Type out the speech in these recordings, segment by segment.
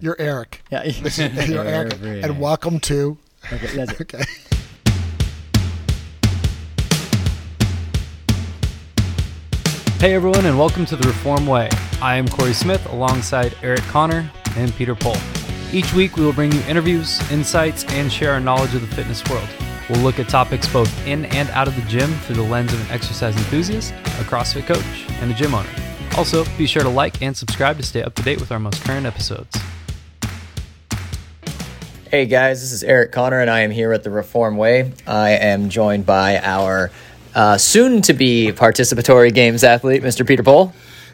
You're Eric. Yeah. You're Eric. And welcome to. Okay. That's it. Okay. Hey, everyone, and welcome to The Reform Way. I am Corey Smith alongside Eric Connor and Peter Pohl. Each week, we will bring you interviews, insights, and share our knowledge of the fitness world. We'll look at topics both in and out of the gym through the lens of an exercise enthusiast, a CrossFit coach, and a gym owner. Also, be sure to like and subscribe to stay up to date with our most current episodes. Hey guys, this is Eric Connor, and I am here at The Reform Way. I am joined by our soon-to-be participatory games athlete, Mr. Peter Pohl.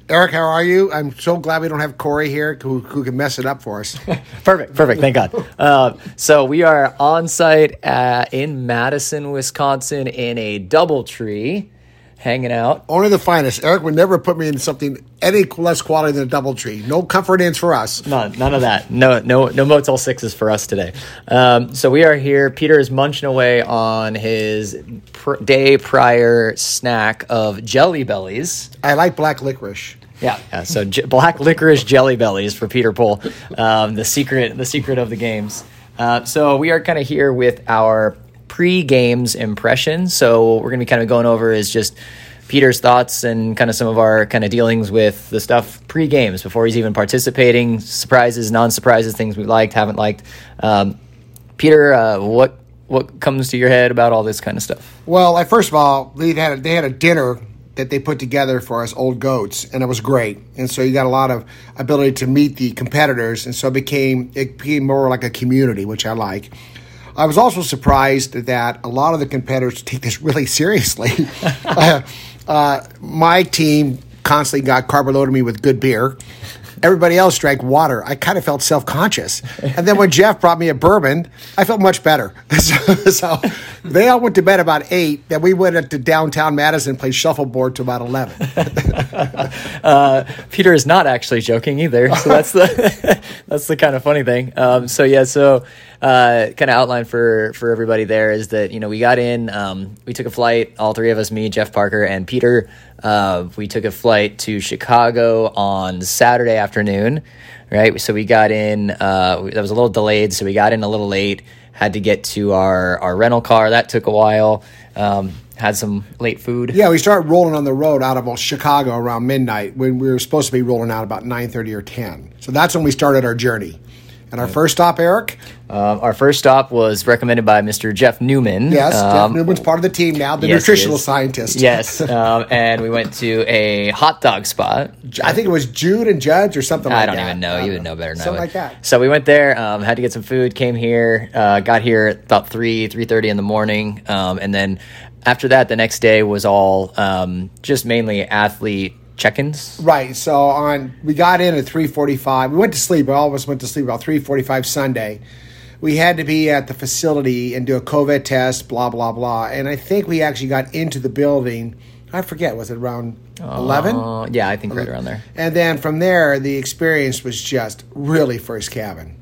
Eric, how are you? I'm so glad we don't have Corey here who can mess it up for us. Perfect. Thank God. So we are on site in Madison, Wisconsin in a DoubleTree, hanging out. Only the finest. Eric would never put me in something any less quality than a DoubleTree. No Comfort Inns for us. None of that. No Motel 6s for us today. So we are here. Peter is munching away on his day prior snack of Jelly Bellies. I like black licorice. Yeah. So black licorice Jelly Bellies for Peter Pohl. The secret of the games. So we are kind of here with our pre-games impression. So what we're going to be kind of going over is just Peter's thoughts and kind of some of our kind of dealings with the stuff pre-games before he's even participating, surprises, non-surprises, things we liked, haven't liked. Peter, what comes to your head about all this kind of stuff? Well, first of all, they had a dinner that they put together for us old goats, and it was great. And so you got a lot of ability to meet the competitors, and so it became more like a community, which I like. I was also surprised that a lot of the competitors take this really seriously. My team constantly got carbo-loaded me with good beer. Everybody else drank water. I kind of felt self-conscious. And then when Jeff brought me a bourbon, I felt much better. So they all went to bed about 8. Then we went to downtown Madison and played shuffleboard to about 11. Peter is not actually joking either. So that's the kind of funny thing. So kind of outline for everybody there is that, you know, we got in, we took a flight, all three of us, me, Jeff Parker, and Peter. We took a flight to Chicago on Saturday afternoon, right? So we got in, that was a little delayed, so we got in a little late, had to get to our rental car. That took a while, had some late food. Yeah, we started rolling on the road out of Chicago around midnight when we were supposed to be rolling out about 9:30 or 10. So that's when we started our journey. And our first stop, Eric? Our first stop was recommended by Mr. Jeff Newman. Yes, Jeff Newman's part of the team now, the nutritional scientist. Yes, and we went to a hot dog spot. I think it was Jude and Judge or something like that. I don't even know. You would know better than I would. Something like that. So we went there, had to get some food, came here, got here at about 3:30 in the morning, and then after that, the next day was all just mainly athlete check-ins, right? So we got in at 3:45. We went to sleep. All of us went to sleep about 3:45 Sunday. We had to be at the facility and do a COVID test, blah blah blah. And I think we actually got into the building. I forget. Was it around 11? Yeah, I think right around there. And then from there, the experience was just really first cabin.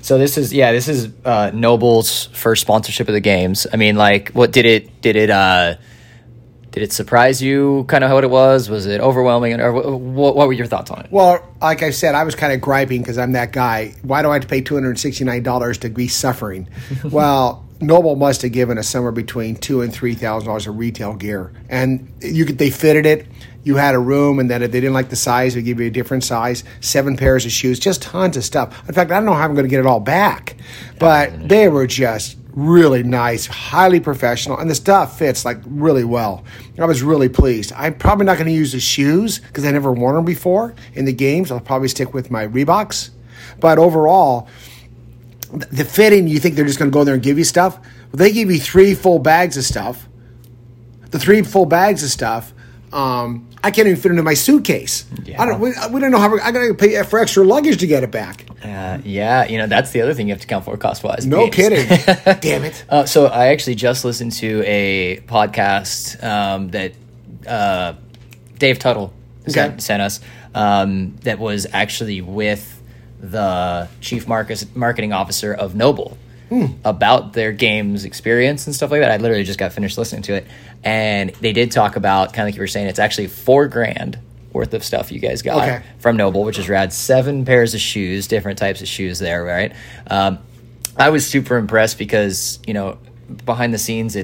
So this is Nobull's first sponsorship of the games. I mean, like, what did it? Did it surprise you, kind of what it was? Was it overwhelming? Or what were your thoughts on it? Well, like I said, I was kind of griping because I'm that guy. Why do I have to pay $269 to be suffering? Well, Nobull must have given us somewhere between $2,000 and $3,000 of retail gear. And they fitted it. You had a room, and then if they didn't like the size, they'd give you a different size. 7 pairs of shoes, just tons of stuff. In fact, I don't know how I'm going to get it all back. But they were just really nice, highly professional, and the stuff fits like really well. I was really pleased. I'm probably not going to use the shoes because I never worn them before in the games. I'll probably stick with my Reeboks. But overall, the fitting, you think they're just going to go there and give you stuff. Well, they give you 3 full bags of stuff. The 3 full bags of stuff, I can't even fit into my suitcase. Yeah. We don't know how I'm going to pay for extra luggage to get it back. Yeah, you know, that's the other thing you have to count for cost-wise. No kidding. Damn it. So I actually just listened to a podcast that Dave Tuttle sent us that was actually with the chief marketing officer of Nobull about their games experience and stuff like that. I literally just got finished listening to it. And they did talk about, kind of like you were saying, it's actually $4,000 worth of stuff you guys got from Nobull, which is rad. 7 pairs of shoes, different types of shoes there, right? I was super impressed because, you know, behind the scenes,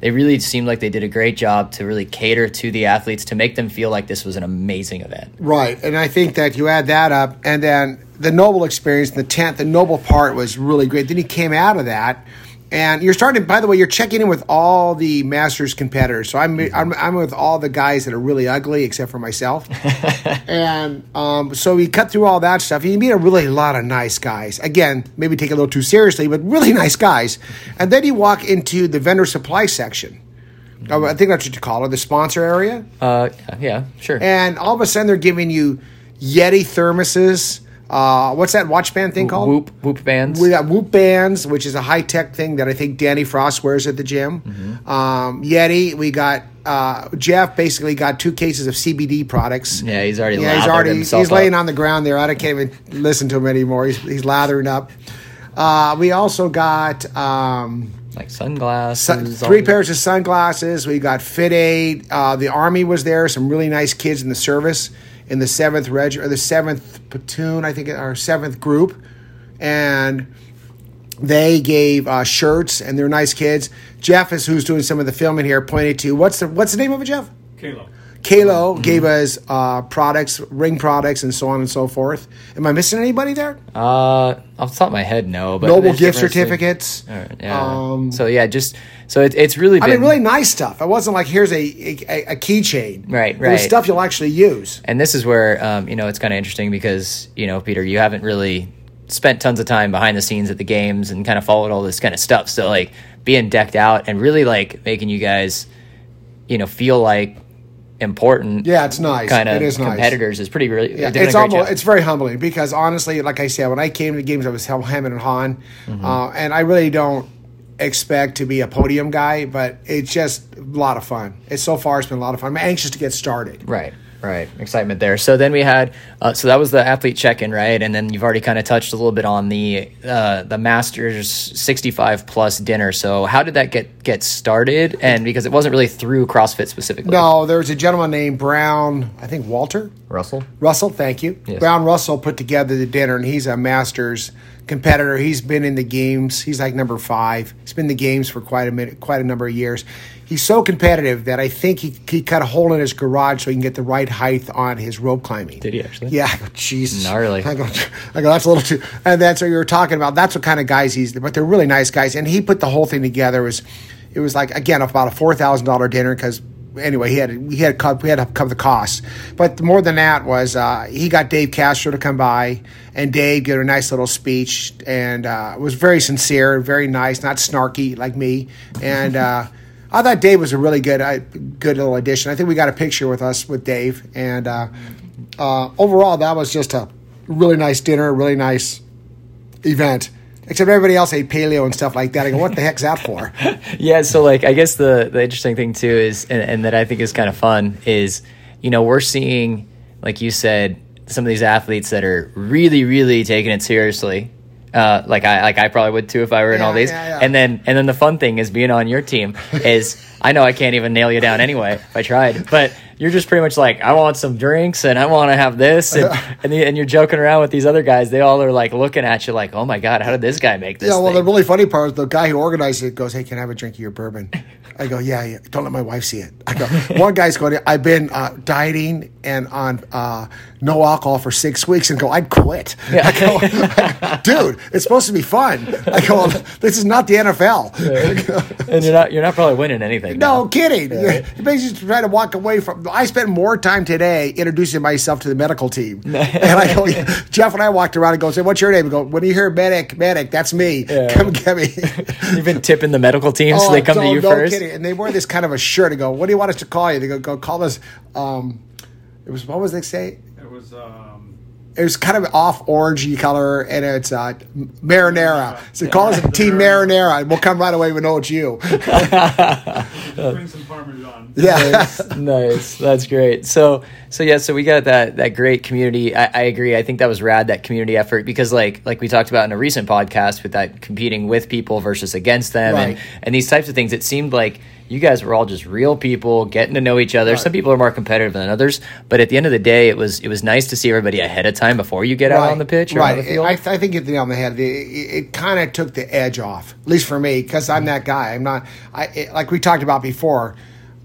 they really seemed like they did a great job to really cater to the athletes to make them feel like this was an amazing event. Right. And I think that you add that up, and then the Nobull experience, the tent, the Nobull part was really great. Then he came out of that. And you're starting, by the way, you're checking in with all the Masters competitors. So I'm with all the guys that are really ugly, except for myself. And so we cut through all that stuff. You meet a really lot of nice guys. Again, maybe take it a little too seriously, but really nice guys. And then you walk into the vendor supply section. I think that's what you call it, the sponsor area. Yeah, sure. And all of a sudden they're giving you Yeti thermoses. What's that watch band thing called? Whoop bands. We got Whoop bands, which is a high-tech thing that I think Danny Frost wears at the gym. Mm-hmm. Yeti, we got Jeff basically got 2 cases of CBD products. Yeah, he's already lathered himself up. He's laying on the ground there. I can't even listen to him anymore. He's lathering up. We also got like sunglasses. 3 pairs of sunglasses. We got Fit Aid. The Army was there, some really nice kids in the service. In the 7th or the 7th platoon, I think, or 7th group, and they gave shirts, and they're nice kids. Jeff is who's doing some of the filming here. Pointed to what's the name of it, Jeff? Kalo. Kalo gave us products, ring products, and so on and so forth. Am I missing anybody there? Off the top of my head, no. But Nobull gift certificates. Right, yeah. It's really been... I mean, really nice stuff. It wasn't like, here's a keychain. Right. It was stuff you'll actually use. And this is where, it's kind of interesting because, Peter, you haven't really spent tons of time behind the scenes at the games and kind of followed all this kind of stuff. So, being decked out and really, making you guys, feel like... important, yeah, it's nice. Kind of competitors nice. Is pretty really. Yeah, it's very humbling because honestly, like I said, when I came to the games, I was hemming and hawing, and I really don't expect to be a podium guy, but it's just a lot of fun. It's been a lot of fun. I'm anxious to get started. Right, excitement there. So then we had, so that was the athlete check-in, right? And then you've already kind of touched a little bit on the Masters 65 plus dinner. So how did that get started? And because it wasn't really through CrossFit specifically. No, there was a gentleman named Brown, I think Walter? Russell, thank you. Yes. Brown Russell put together the dinner, and he's a Masters competitor. He's been in the games. He's like number 5. He's been in the games for quite a number of years. He's so competitive that I think he cut a hole in his garage so he can get the right height on his rope climbing. Did he actually? Yeah. I go, Jesus. Gnarly. I go, that's a little too... And that's what you were talking about. That's what kind of guys he's... But they're really nice guys. And he put the whole thing together. It was like, again, about a $4,000 dinner because... Anyway, we had to cover the costs. But more than that was he got Dave Castro to come by, and Dave gave a nice little speech and was very sincere, very nice, not snarky like me. And I thought Dave was a really good little addition. I think we got a picture with Dave. And overall, that was just a really nice dinner, really nice event. Except everybody else ate paleo and stuff like that. I go, what the heck's that for? Yeah, so I guess the interesting thing too is, and that I think is kind of fun, is we're seeing, like you said, some of these athletes that are really, really taking it seriously. I probably would too if I were in all these. Yeah. And then the fun thing is being on your team is I know I can't even nail you down anyway if I tried, but you're just pretty much I want some drinks and I want to have this and you're joking around with these other guys. They all are looking at you like, oh my God, how did this guy make this? Yeah, well, the really funny part is the guy who organized it goes, hey, can I have a drink of your bourbon? I go, yeah, don't let my wife see it. I go, one guy's going, I've been dieting and on no alcohol for 6 weeks, and go, I'd quit. Yeah. I go, dude. It's supposed to be fun. I go, this is not the NFL. Right. And you're not probably winning anything. No kidding. Right. You're basically trying to walk away from. I spent more time today introducing myself to the medical team. And I go, Jeff and I walked around and go, say, what's your name? And go, when you hear medic, that's me. Yeah. Come get me. You've been tipping the medical team, so they come to you first. No kidding. And they wear this kind of a shirt and go, what do you want us to call you? They go call us. What was they say? It was kind of off orangey color, and it's marinara. So call us Team Marinara, and we'll come right away. We know it's you. Just bring some Parmesan. Yeah, nice. That's great. So we got that great community. I agree. I think that was rad, that community effort, because like we talked about in a recent podcast with that competing with people versus against them, right. And these types of things. It seemed like You guys were all just real people getting to know each other. Right. Some people are more competitive than others, but at the end of the day, it was nice to see everybody ahead of time before you get out on the pitch or on the field. I think you hit the nail on the head. It kind of took the edge off, at least for me, because I'm that guy. I'm not. Like we talked about before,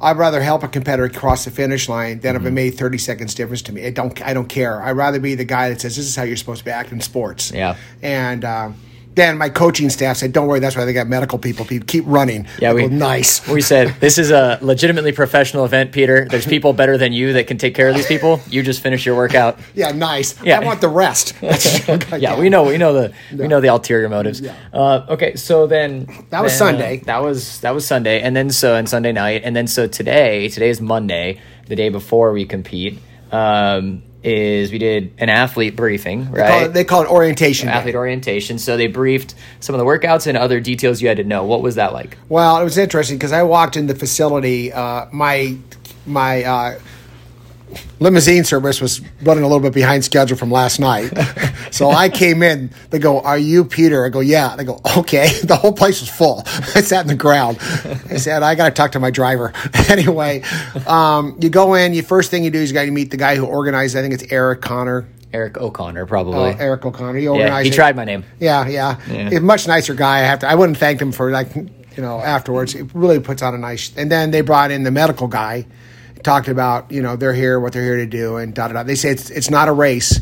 I'd rather help a competitor cross the finish line than if it made 30 seconds difference to me. I don't care. I'd rather be the guy that says, this is how you're supposed to be acting in sports. Yeah. And then my coaching staff said, don't worry, that's why they got medical people. People keep running. Yeah, nice. We said, this is a legitimately professional event, Peter. There's people better than you that can take care of these people. You just finish your workout. Yeah, nice. Yeah. I want the rest. Yeah, we know the ulterior motives. Yeah. Okay, so then that was Sunday. That was Sunday, and Sunday night, and then so today is Monday, the day before we compete. We did an athlete briefing, right? They call it orientation. Athlete orientation. So they briefed some of the workouts and other details you had to know. What was that like? Well, it was interesting because I walked in the facility. My limousine service was running a little bit behind schedule from last night. So I came in. They go, are you Peter? I go, yeah. They go, okay. The whole place was full. I sat in the ground. I said, I got to talk to my driver. Anyway, you go in. You first thing you do is you got to meet the guy who organized. I think it's Eric Connor. Eric O'Connor, probably. Eric O'Connor. He organized. Yeah, he tried my name. Yeah. He's a much nicer guy. I wouldn't thank him for afterwards. It really puts on a nice. And then they brought in the medical guy. Talked about, they're here, what they're here to do, and da-da-da. They say it's not a race.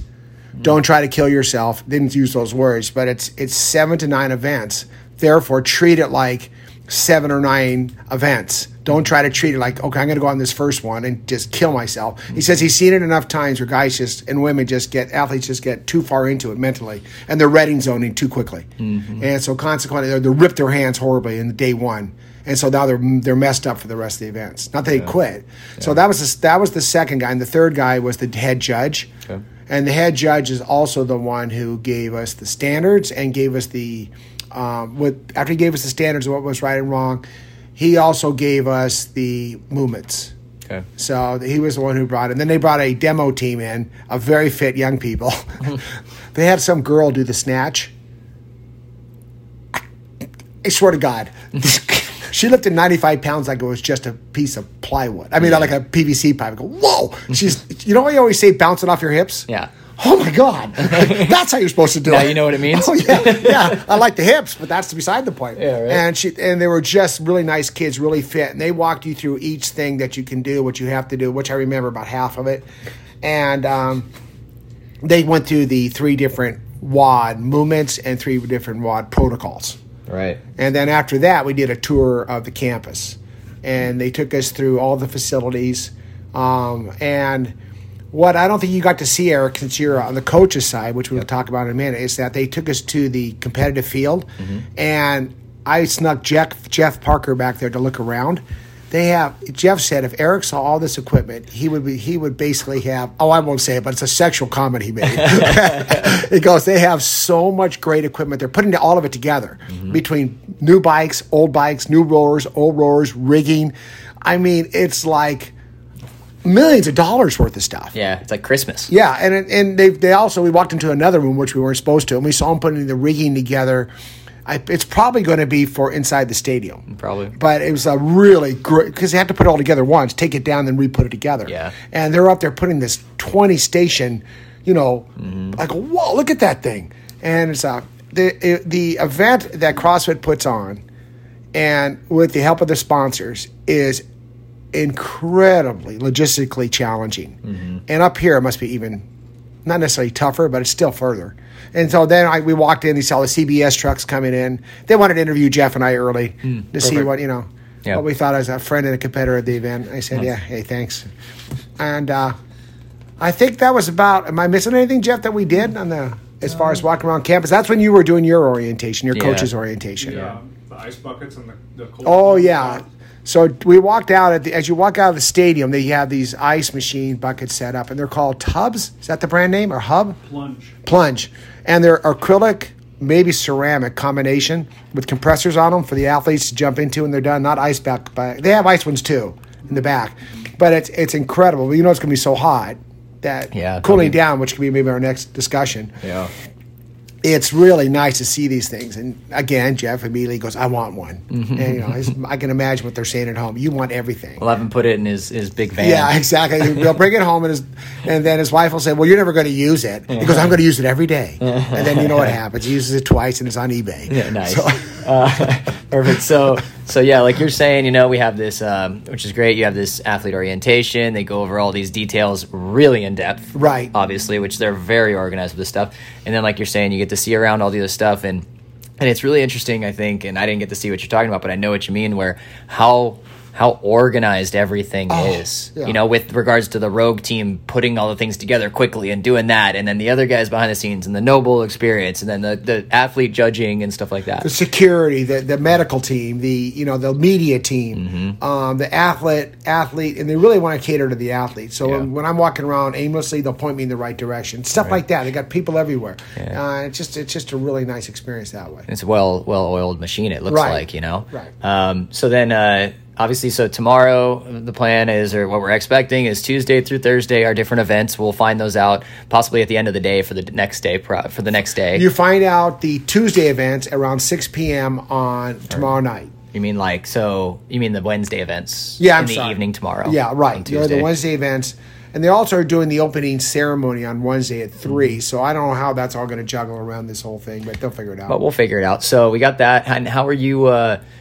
Don't try to kill yourself. Didn't use those words, but it's 7 to 9 events. Therefore, treat it like 7 or 9 events. Don't try to treat it like, okay, I'm going to go on this first one and just kill myself. He says he's seen it enough times where guys and women athletes get too far into it mentally, and they're red zoning too quickly. Mm-hmm. And so consequently, they rip their hands horribly in the day one. And so now they're messed up for the rest of the events. Not that they quit. Yeah. So that was the second guy, and the third guy was the head judge. Okay. And the head judge is also the one who gave us the standards and gave us the after he gave us the standards of what was right and wrong, he also gave us the movements. Okay. So he was the one who brought it. And then they brought a demo team in of very fit young people. They had some girl do the snatch. I swear to God. She lifted 95 pounds like it was just a piece of plywood. I mean, like a PVC pipe. I go, whoa! You know how you always say bouncing off your hips? Yeah. Oh, my God. That's how you're supposed to do it. Now you know what it means? Oh, yeah. I like the hips, but that's beside the point. Yeah, right. And they were just really nice kids, really fit. And they walked you through each thing that you can do, what you have to do, which I remember about half of it. And they went through the 3 different WOD movements and 3 different WOD protocols. Right. And then after that, we did a tour of the campus. And they took us through all the facilities. And what I don't think you got to see, Eric, since you're on the coach's side, which we'll talk about in a minute, is that they took us to the competitive field. Mm-hmm. And I snuck Jeff Parker back there to look around. Jeff said if Eric saw all this equipment, he would basically have, I won't say it, but it's a sexual comment he made. He goes, they have so much great equipment. They're putting all of it together between new bikes, old bikes, new rollers, old rollers, rigging. I mean, it's like millions of dollars worth of stuff. Yeah, it's like Christmas. Yeah, and they also, we walked into another room, which we weren't supposed to, and we saw them putting the rigging together. It's probably going to be for inside the stadium. Probably. But it was a really great – because they have to put it all together once, take it down, then re-put it together. Yeah. And they're up there putting this 20-station, like, whoa, look at that thing. And it's the event that CrossFit puts on, and with the help of the sponsors, is incredibly logistically challenging. Mm-hmm. And up here it must be even – not necessarily tougher, but it's still further. And so then we walked in. They saw the CBS trucks coming in. They wanted to interview Jeff and I early to see what what we thought as a friend and a competitor at the event. I said, hey, thanks. And I think that was about. Am I missing anything, Jeff? That we did on the as far as walking around campus? That's when you were doing your orientation, your coach's orientation. Yeah, the ice buckets and the cold. Oh yeah. So we walked out as you walk out of the stadium, they have these ice machine buckets set up, and they're called Tubs. Is that the brand name or Hub? Plunge. And they're acrylic, maybe ceramic combination with compressors on them for the athletes to jump into when they're done. Not ice back, but they have ice ones too in the back. But it's incredible. It's going to be so hot that cooling down, which can be maybe our next discussion. Yeah. it's really nice to see these things. And again, Jeff immediately goes, I want one. Mm-hmm. And, I can imagine what they're saying at home. You want everything. We'll have him put it in his big van. Yeah, exactly. He'll bring it home, and then his wife will say, well, you're never going to use it. He goes, I'm going to use it every day. And then you know what happens. He uses it twice, and it's on eBay. Yeah, nice. So. Perfect. So yeah, like you're saying, we have this, which is great. You have this athlete orientation. They go over all these details really in depth. Right. Obviously, which they're very organized with this stuff. And then, like you're saying, you get to see around all the other stuff. And it's really interesting, I think, and I didn't get to see what you're talking about, but I know what you mean, where how organized everything is, with regards to the Rogue team, putting all the things together quickly and doing that. And then the other guys behind the scenes and the Nobull experience and then the athlete judging and stuff like that. The security, the medical team, the media team, mm-hmm. The athlete, and they really want to cater to the athlete. So when I'm walking around aimlessly, they'll point me in the right direction, stuff like that. They got people everywhere. Yeah. It's just a really nice experience that way. It's a well-oiled machine. It looks like, Right. So then, obviously, so tomorrow the plan is, or what we're expecting is Tuesday through Thursday are different events. We'll find those out possibly at the end of the day for the next day. You find out the Tuesday events around 6 p.m. on tomorrow night. You mean the Wednesday events evening tomorrow? Yeah, right. The Wednesday events. And they also are doing the opening ceremony on Wednesday at 3:00. So I don't know how that's all going to juggle around this whole thing, but they'll figure it out. But we'll figure it out. So we got that. And how are you?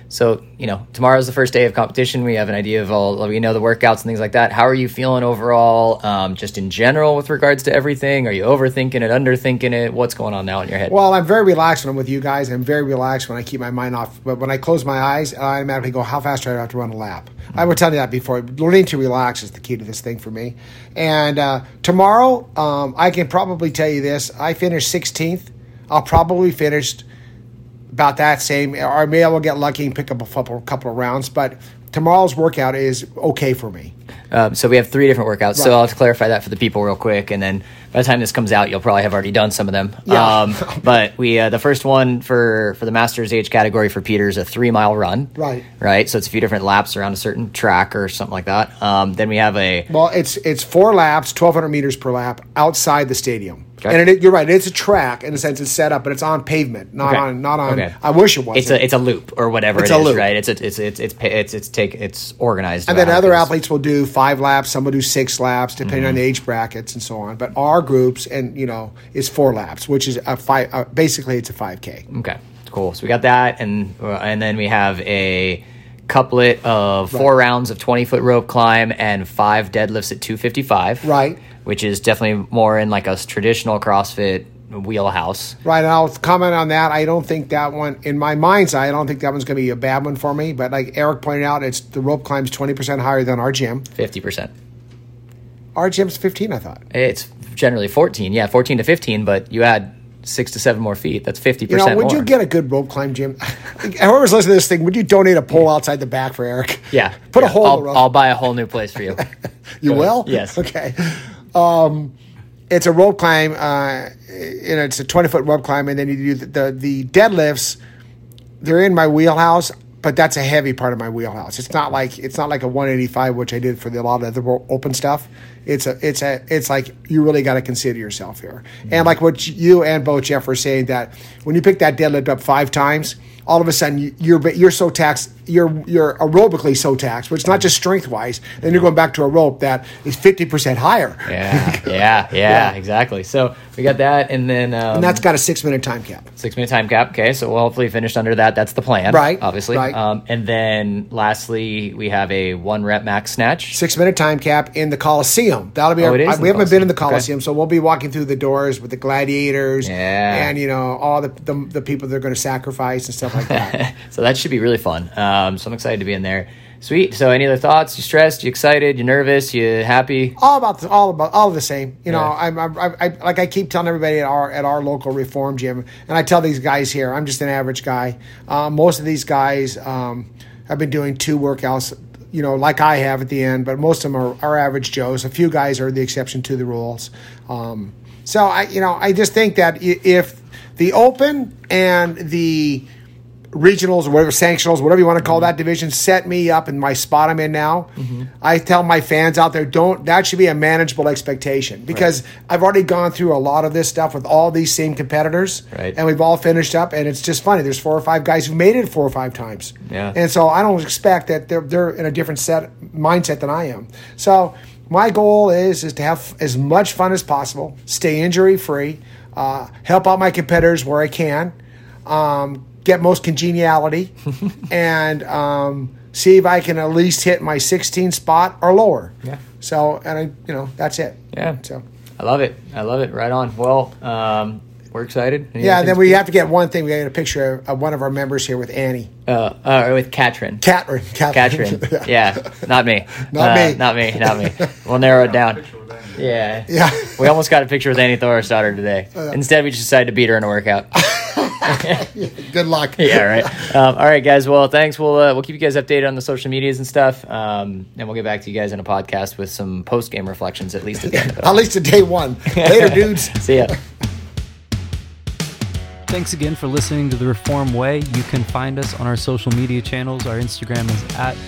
Tomorrow's the first day of competition. We have an idea of all, the workouts and things like that. How are you feeling overall, just in general with regards to everything? Are you overthinking it, underthinking it? What's going on now in your head? Well, I'm very relaxed when I'm with you guys. I'm very relaxed when I keep my mind off. But when I close my eyes, I automatically go, how fast do I have to run a lap? Mm-hmm. I would tell you that before. Learning to relax is the key to this thing for me. And tomorrow, I can probably tell you this. I finished 16th. I'll probably finish about that same, or maybe I will get lucky and pick up a couple of rounds. But tomorrow's workout is okay for me. So we have 3 different workouts. Right. So I'll have to clarify that for the people real quick. And then by the time this comes out, you'll probably have already done some of them. Yeah. But we the first one for the Masters age category for Peter is a 3-mile run. Right. So it's a few different laps around a certain track or something like that. Then we have it's 4 laps, 1,200 meters per lap outside the stadium. Okay. And you're right. It's a track in a sense. It's set up, but it's on pavement, not on. Okay. I wish it wasn't. It's a loop or whatever. It's a loop, right? It's organized. And then other athletes will do 5 laps. Some will do 6 laps, depending on the age brackets and so on. But our groups is 4 laps, which is a 5. Basically, it's a 5K. Okay, cool. So we got that, and then we have a couplet of 4 rounds of 20-foot rope climb and 5 deadlifts at 255. Right. Which is definitely more in like a traditional CrossFit wheelhouse. Right, and I'll comment on that. I don't think that one, in my mind's eye, I don't think that one's going to be a bad one for me. But like Eric pointed out, it's the rope climb's 20% higher than our gym. 50%. Our gym's 15, I thought. It's generally 14. Yeah, 14 to 15, but you add 6 to 7 more feet. That's 50% more. Would you get a good rope climb gym? Whoever's listening to this thing, would you donate a pole outside the back for Eric? Yeah. Put a hole in the rope. I'll buy a whole new place for you. You will? Yes. Okay. It's a rope climb, it's a 20-foot rope climb, and then you do the deadlifts. They're in my wheelhouse, but that's a heavy part of my wheelhouse. It's not like a 185, which I did for a lot of the open stuff. It's like you really got to consider yourself here. Mm-hmm. And like what you and both Jeff were saying, that when you pick that deadlift up 5 times, all of a sudden you're so taxed, you're aerobically so taxed, which is not just strength wise. Then you're going back to a rope that is 50% higher. Yeah, exactly. So we got that, and then and that's got a 6-minute time cap. 6-minute time cap. Okay, so we'll hopefully finish under that. That's the plan, right? Obviously, right. And then lastly, we have a 1-rep max snatch. 6-minute time cap in the Coliseum. That'll be. We haven't been in the Coliseum, so we'll be walking through the doors with the gladiators, and all the people they're going to sacrifice and stuff like that. So that should be really fun. So I'm excited to be in there. Sweet. So any other thoughts? You stressed? You excited? You nervous? You happy? All the same. I keep telling everybody at our local Reform gym, and I tell these guys here, I'm just an average guy. Most of these guys have been doing 2 workouts, like I have at the end, but most of them are average Joes. A few guys are the exception to the rules. So I just think that if the open and the regionals or whatever, sanctionals, whatever you want to call that division, set me up in my spot I'm in now. Mm-hmm. I tell my fans out there, that should be a manageable expectation, because I've already gone through a lot of this stuff with all these same competitors, and we've all finished up, and it's just funny. There's 4 or 5 guys who made it 4 or 5 times. Yeah. And so I don't expect that they're in a different mindset than I am. So my goal is to have as much fun as possible, stay injury-free, help out my competitors where I can, get most congeniality, and see if I can at least hit my 16 spot or lower. Yeah. So, and I, that's it. Yeah. So I love it. Right on. Well, we're excited. Then we have to get one thing. We got a picture of one of our members here with Annie. With Katrin. Katrin. Yeah. Not me. We'll narrow it down. Yeah. We almost got a picture with Annie Thor's daughter today. Instead, we just decided to beat her in a workout. Good luck. Yeah, right. All right, guys. Well, thanks. We'll keep you guys updated on the social medias and stuff, and we'll get back to you guys in a podcast with some post-game reflections, at least at the end of it. At least at day one. Later, dudes. See ya. Thanks again for listening to The Reform Way. You can find us on our social media channels. Our Instagram is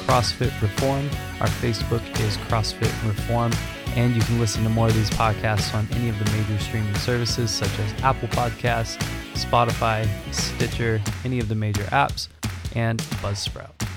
@CrossFitReform. Our Facebook is CrossFit Reform. And you can listen to more of these podcasts on any of the major streaming services, such as Apple Podcasts, Spotify, Stitcher, any of the major apps, and Buzzsprout.